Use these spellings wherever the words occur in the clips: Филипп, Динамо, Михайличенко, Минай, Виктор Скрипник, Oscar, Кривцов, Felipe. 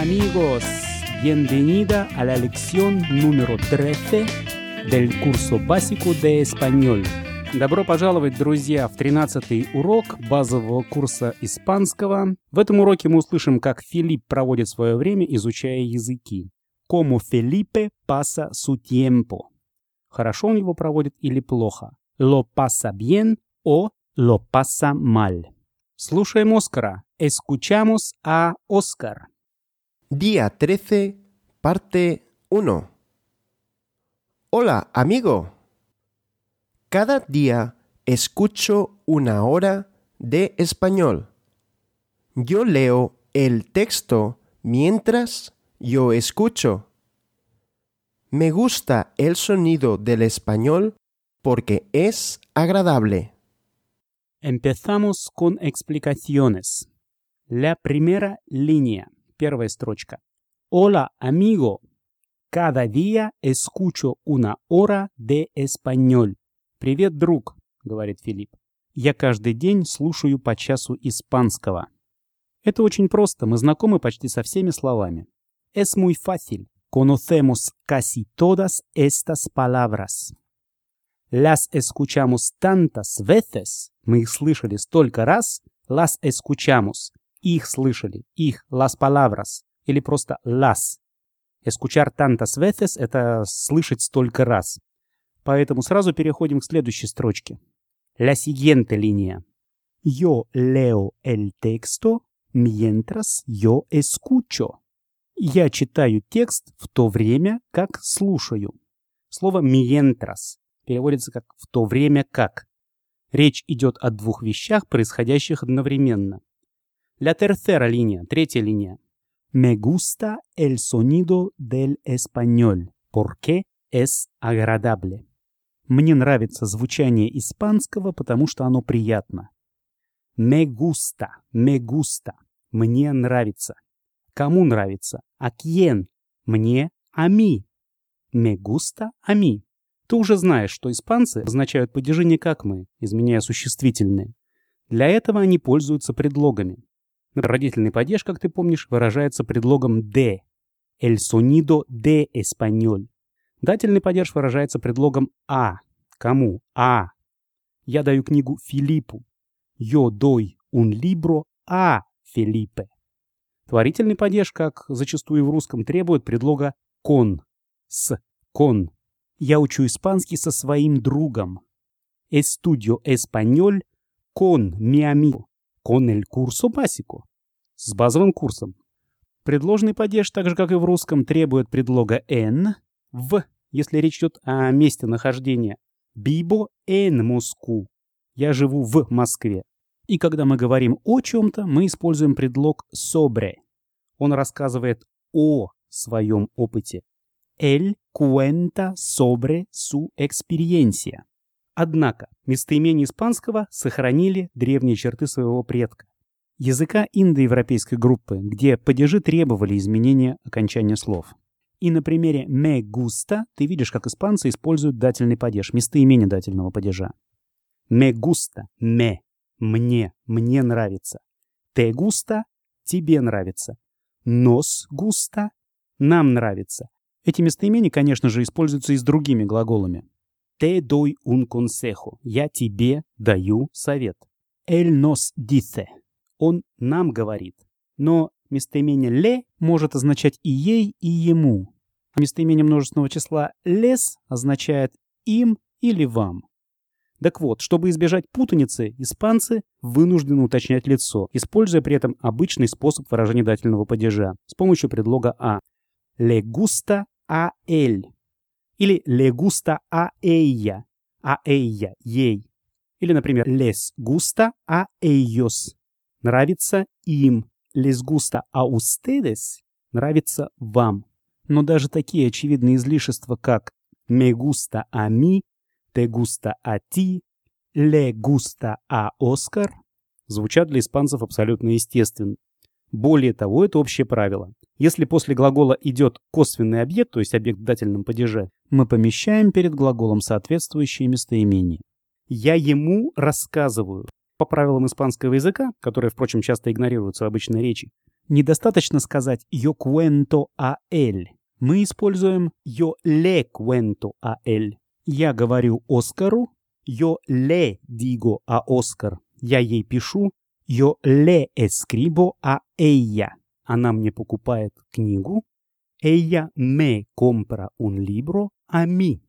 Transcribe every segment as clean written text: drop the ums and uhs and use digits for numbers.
Hola amigos, bienvenida a la lección número 13 del curso básico de español. Добро пожаловать, друзья, в 13-й урок базового курса испанского. В этом уроке мы услышим, как Филипп проводит свое время, изучая языки. Como Felipe pasa su tiempo. Хорошо он его проводит или плохо. Lo pasa bien o lo pasa mal. Слушаем Оскара. Escuchamos a Oscar. Día 13, parte 1. Hola, amigo. Cada día escucho una hora de español. Yo leo el texto mientras yo escucho. Me gusta el sonido del español porque es agradable. Empezamos con explicaciones. La primera línea, первая строчка. Hola, amigo. Cada día escucho una hora de español. «Привет, друг», — говорит Филипп. «Я каждый день слушаю по часу испанского». Это очень просто, мы знакомы почти со всеми словами. «Es muy fácil. Conocemos casi todas estas palabras. Las escuchamos tantas veces». Мы их слышали столько раз. «Las escuchamos». «Их слышали». «Их». «Las palabras». Или просто «las». «Escuchar tantas veces» — это «слышать столько раз». Поэтому сразу переходим к следующей строчке. La siguiente línea. Yo leo el texto mientras yo escucho. Я читаю текст в то время, как слушаю. Слово mientras переводится как в то время как. Речь идет о двух вещах, происходящих одновременно. La tercera línea, третья линия. Me gusta el sonido del español, porque es agradable. Мне нравится звучание испанского, потому что оно приятно. Me gusta, me gusta. Мне нравится. Кому нравится? A quien? Мне, a mí. Me gusta, a mí. Ты уже знаешь, что испанцы означают падежи не как мы, изменяя существительные. Для этого они пользуются предлогами. Родительный падеж, как ты помнишь, выражается предлогом de. El sonido de español. Дательный падеж выражается предлогом «а». Кому? «А». Я даю книгу Филиппу. «Yo doy un libro a Felipe». Творительный падеж, как зачастую в русском, требует предлога «con». «С» — «con». Я учу испанский со своим другом. «Estudio español con mi amigo». «Con el curso básico». С базовым курсом. Предложный падеж, так же, как и в русском, требует предлога «en». В, если речь идет о месте нахождения. Vivo en Moscú. Я живу в Москве. И когда мы говорим о чем-то, мы используем предлог sobre. Он рассказывает о своем опыте. Él cuenta sobre su experiencia. Однако, местоимения испанского сохранили древние черты своего предка. Языка индоевропейской группы, где падежи требовали изменения окончания слов. И на примере «me gusta» ты видишь, как испанцы используют дательный падеж, местоимение дательного падежа. «Me gusta» — «me» — «мне», «мне нравится». «Te gusta» — «тебе нравится». «Nos gusta» — «нам нравится». Эти местоимения, конечно же, используются и с другими глаголами. «Te doy un consejo» — «я тебе даю совет». «Él nos dice» — «он нам говорит». Но местоимение «le» может означать и ей, и ему. А местоимение множественного числа «les» означает «им» или «вам». Так вот, чтобы избежать путаницы, испанцы вынуждены уточнять лицо, используя при этом обычный способ выражения дательного падежа с помощью предлога «а». «Le gusta a él» или «le gusta a ella» — «ей». Или, например, «les gusta a ellos» — «нравится им». «Les gusta a ustedes» — «нравится вам». Но даже такие очевидные излишества, как «me gusta a mí», «te gusta a ti», «le gusta a Oscar» звучат для испанцев абсолютно естественно. Более того, это общее правило. Если после глагола идет косвенный объект, то есть объект в дательном падеже, мы помещаем перед глаголом соответствующие местоимения. «Я ему рассказываю». По правилам испанского языка, которые, впрочем, часто игнорируются в обычной речи, Недостаточно сказать «yo cuento a él». Мы используем «yo le cuento a él». Я говорю Оскару «yo le digo a Oscar». Я ей пишу «yo le escribo a ella». Она мне покупает книгу. «Ella me compra un libro a mí».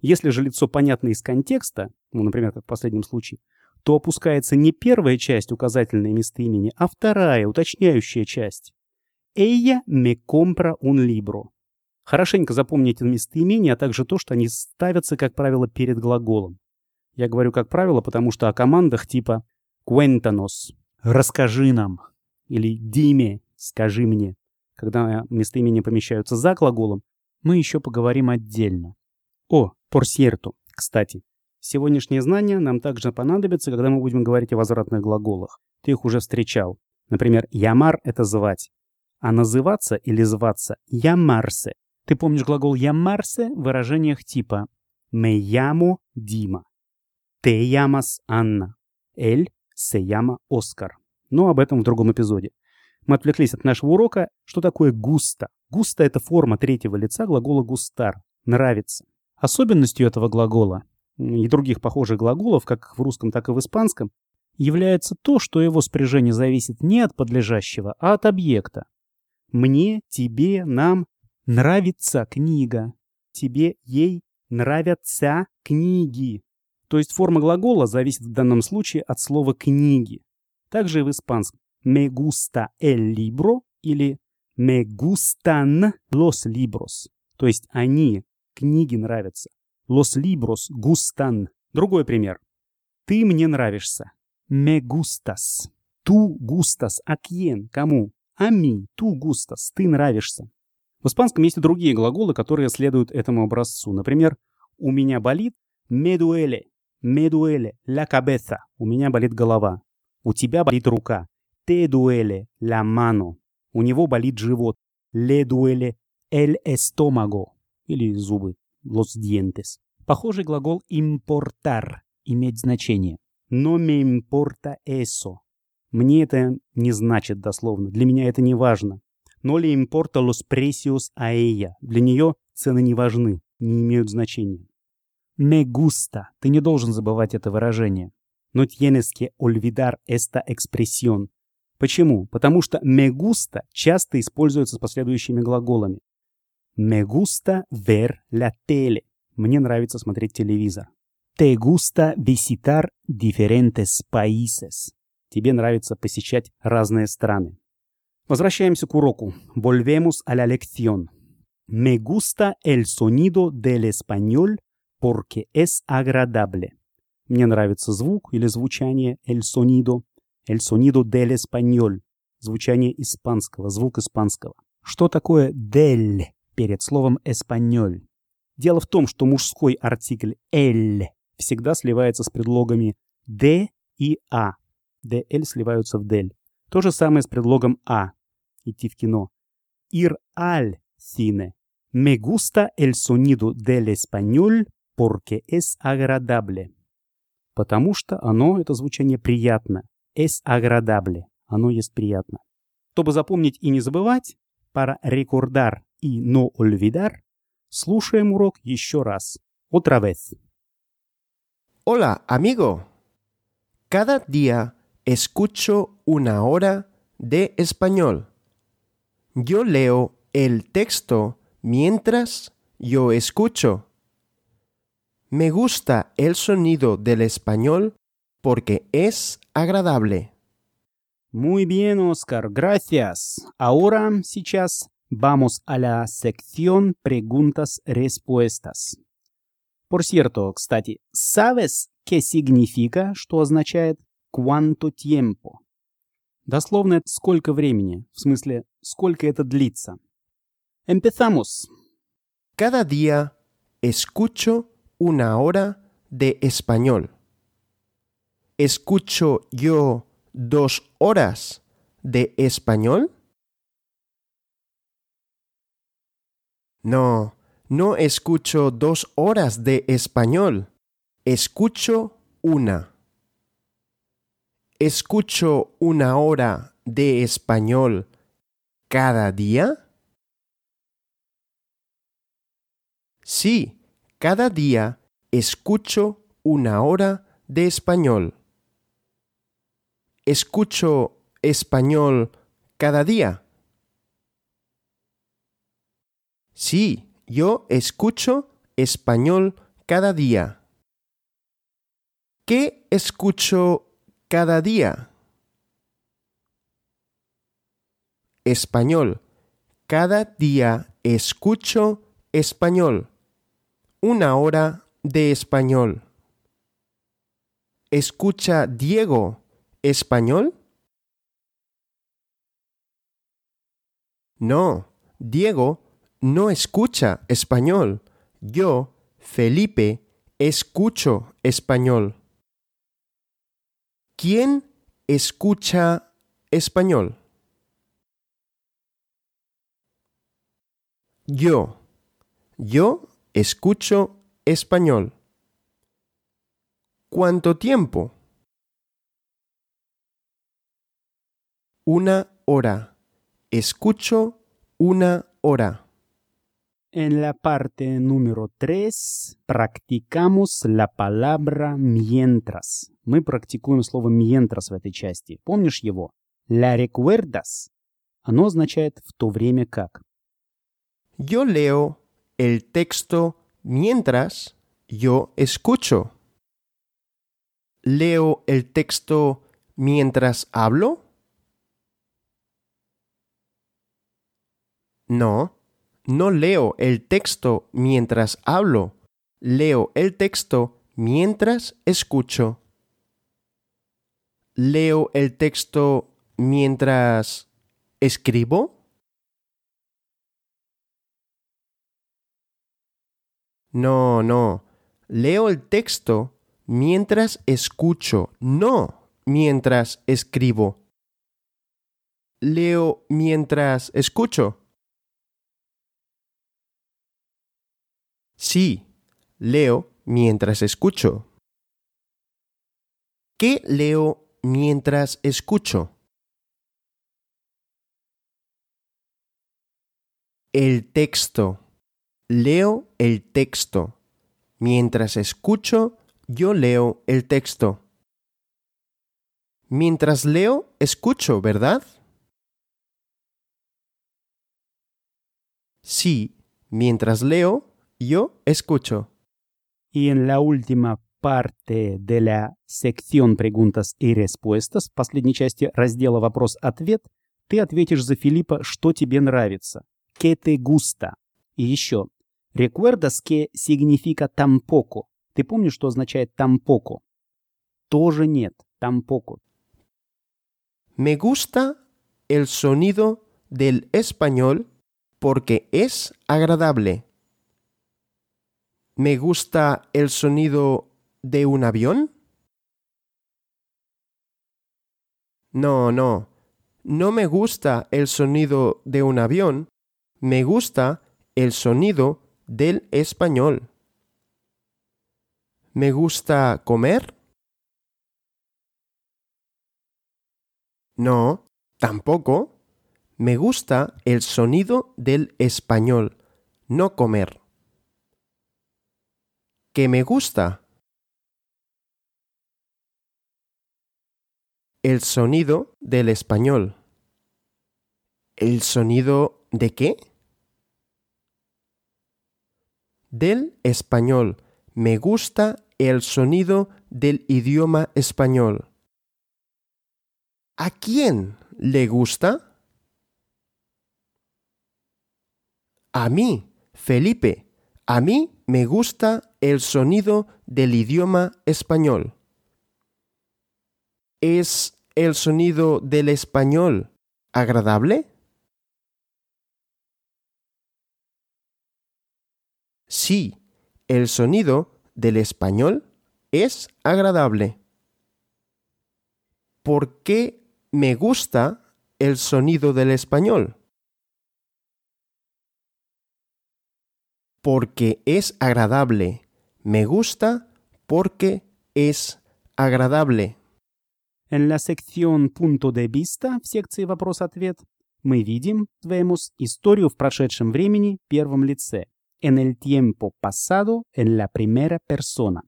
Если же лицо понятно из контекста, ну, например, как в последнем случае, то опускается не первая часть указательное местоимение, а вторая, уточняющая часть. «Ella me compra un libro». Хорошенько запомните местоимения, а также то, что они ставятся, как правило, перед глаголом. Я говорю «как правило», потому что о командах типа «cuéntanos» — «расскажи нам» или «dime» — «скажи мне». Когда местоимения помещаются за глаголом, мы еще поговорим отдельно. О, por cierto, кстати. Сегодняшние знания нам также понадобятся, когда мы будем говорить о возвратных глаголах. Ты их уже встречал. Например, «llamar» — это «звать». А «называться» или «зваться» — «llamarse». Ты помнишь глагол «llamarse» в выражениях типа «me llamo Дима», «te llamas Анна», «él se llama Оскар». Но об этом в другом эпизоде. Мы отвлеклись от нашего урока. Что такое «густа»? «Густа» — это форма третьего лица глагола «густар» — «нравится». Особенностью этого глагола и других похожих глаголов, как в русском, так и в испанском, является то, что его спряжение зависит не от подлежащего, а от объекта. Мне, тебе, нам нравится книга. Тебе, ей нравятся книги. То есть форма глагола зависит в данном случае от слова «книги». Также и в испанском. «Me gusta el libro» или «Me gustan los libros». То есть они, книги, нравятся. «Los libros gustan». Другой пример. «Ты мне нравишься». «Me gustas». «Tú gustas». «A quién?» «Кому?» «A mí». «Tú gustas». «Ты нравишься». В испанском есть и другие глаголы, которые следуют этому образцу. Например, «у меня болит» «me duele». «Me duele» «la cabeza». «У меня болит голова». «У тебя болит рука». «Te duele» «la mano». «У него болит живот». «Le duele» «el estómago». Или зубы. Los dientes. Похожий глагол «importar» — иметь значение. «No me importa eso». Мне это не значит дословно. Для меня это не важно. «No le importa los precios a ella». Для нее цены не важны, не имеют значения. «Me gusta». Ты не должен забывать это выражение. «No tienes que olvidar esta expresión». Почему? Потому что «me gusta» часто используется с последующими глаголами. «Me gusta ver la tele». Мне нравится смотреть телевизор. «Te gusta visitar diferentes países». Тебе нравится посещать разные страны. Возвращаемся к уроку. Volvemos a la lección. «Me gusta el sonido del español porque es agradable». Мне нравится звук или звучание «el sonido». «El sonido del español». Звучание испанского, звук испанского. Что такое «del»? Перед словом «эспаньоль». Дело в том, что мужской артикль «эль» всегда сливается с предлогами «де» и «а». «Дель» сливаются в «дель». То же самое с предлогом «а». Идти в кино. «Ir al cine». «Me gusta el sonido del español porque es agradable». Потому что оно, это звучание, приятно. «Es agradable». Оно есть приятно. Чтобы запомнить и не забывать, para recordar и «no olvidar», слушаем урок еще раз. Otra vez. Hola, amigo. Cada día escucho una hora de español. Yo leo el texto mientras yo escucho. Me gusta el sonido del español porque es agradable. Muy bien, Oscar. Gracias. Ahora, сейчас... Vamos a la sección preguntas-respuestas. Por cierto, кстати, ¿sabes qué significa, что означает cuánto tiempo? Дословно это сколько времени, в смысле, сколько это длится. Empezamos. Cada día escucho una hora de español. ¿Escucho yo 2 horas de español? No, no escucho 2 horas de español. Escucho 1. ¿Escucho 1 hora de español ¿Cada día? Sí, cada día escucho una hora de español. Escucho español cada día. Sí, yo escucho español cada día. ¿Qué escucho cada día? Español. Cada día escucho español. Una hora de español. ¿Escucha Diego español? No, Diego no escucha español. Yo, Felipe, escucho español. ¿Quién escucha español? Yo. Yo escucho español. ¿Cuánto tiempo? 1 hora. Escucho 1 hora. En la parte número 3 practicamos la palabra mientras. Мы практикуем слово mientras в этой части. Помнишь его? La recuerdas. Оно означает в то время как. Yo leo el texto mientras yo escucho. Leo el texto mientras hablo. No. No leo el texto mientras hablo. Leo el texto mientras escucho. Leo el texto mientras escribo. No. Leo el texto mientras escucho, no mientras escribo. Leo mientras escucho. Sí, leo mientras escucho. ¿Qué leo mientras escucho? El texto. Leo el texto. Mientras escucho, yo leo el texto. Mientras leo, escucho, ¿verdad? Sí, mientras leo, yo escucho. Y en la última parte de la sección preguntas y respuestas, в последней части раздела вопрос-ответ, ты ответишь за Филиппа, что тебе нравится. ¿Qué te gusta? И еще. ¿Recuerdas que significa tampoco? Ты помнишь, что означает tampoco? Тоже нет. Tampoco. Me gusta el sonido del español porque es agradable. ¿Me gusta el sonido de un avión? No me gusta el sonido de un avión. Me gusta el sonido del español. ¿Me gusta comer? No, tampoco. Me gusta el sonido del español, no comer. ¿Qué me gusta? El sonido del español. ¿El sonido de qué? Del español. Me gusta el sonido del idioma español. ¿A quién le gusta? A mí, Felipe. A mí me gusta el sonido del idioma español. ¿Es el sonido del español agradable? Sí, el sonido del español es agradable. ¿Por qué me gusta el sonido del español? Porque es agradable. Me gusta porque es agradable. En la sección punto de vista, в секции вопрос-ответ, мы видим, vemos, историю в прошедшем времени в первом лице. En el tiempo pasado, en la primera persona.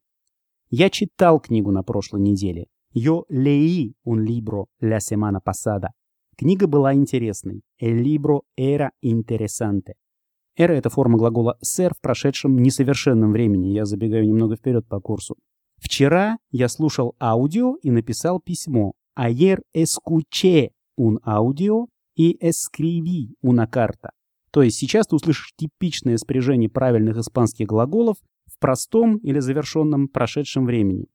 Я читал книгу на прошлой неделе. Yo leí un libro la semana pasada. Книга была интересной. El libro era interesante. Era — это форма глагола ser в прошедшем несовершенном времени. Я забегаю немного вперед по курсу. Вчера я слушал аудио и написал письмо. Ayer escuché un audio y escribí una carta. То есть сейчас ты услышишь типичное спряжение правильных испанских глаголов в простом или завершенном прошедшем времени.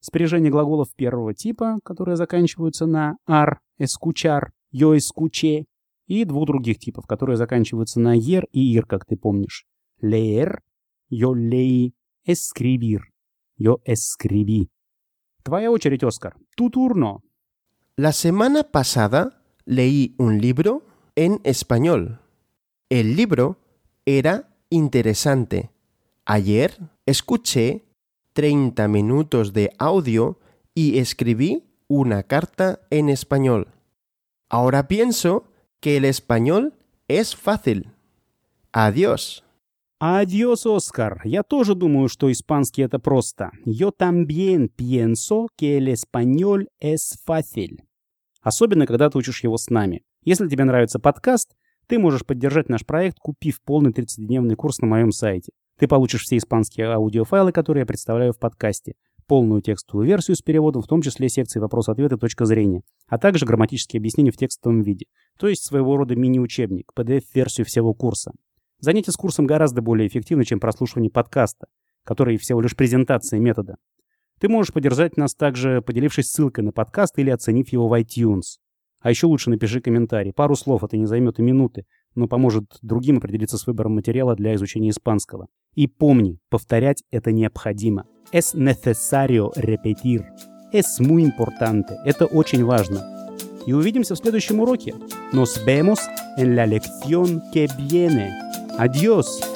Спряжение глаголов первого типа, которые заканчиваются на ar, escuchar, yo escuché, и двух других типов, которые заканчиваются на er и ir, как ты помнишь. Leer, yo leí, escribir, yo escribí. Твоя очередь, Оскар. Tu turno. La semana pasada leí un libro en español. El libro era interesante. Ayer escuché 30 minutos de audio y escribí una carta en español. Ahora pienso que el español es fácil. Adiós. Adiós, Oscar. Я тоже думаю, что испанский это просто. Yo también pienso que el español es fácil. Особенно, когда ты учишь его с нами. Если тебе нравится подкаст, ты можешь поддержать наш проект, купив полный 30-дневный курс на моем сайте. Ты получишь все испанские аудиофайлы, которые я представляю в подкасте, полную текстовую версию с переводом, в том числе секции «Вопрос-ответ» и «Точка зрения», а также грамматические объяснения в текстовом виде, то есть своего рода мини-учебник, PDF-версию всего курса. Занятия с курсом гораздо более эффективны, чем прослушивание подкаста, который всего лишь презентация метода. Ты можешь поддержать нас также, поделившись ссылкой на подкаст или оценив его в iTunes. А еще лучше напиши комментарий. Пару слов, это не займет и минуты, но поможет другим определиться с выбором материала для изучения испанского. И помни, повторять это необходимо. Es necesario repetir. Es muy importante. Это очень важно. И увидимся в следующем уроке. Nos vemos en la lección que viene. Adiós.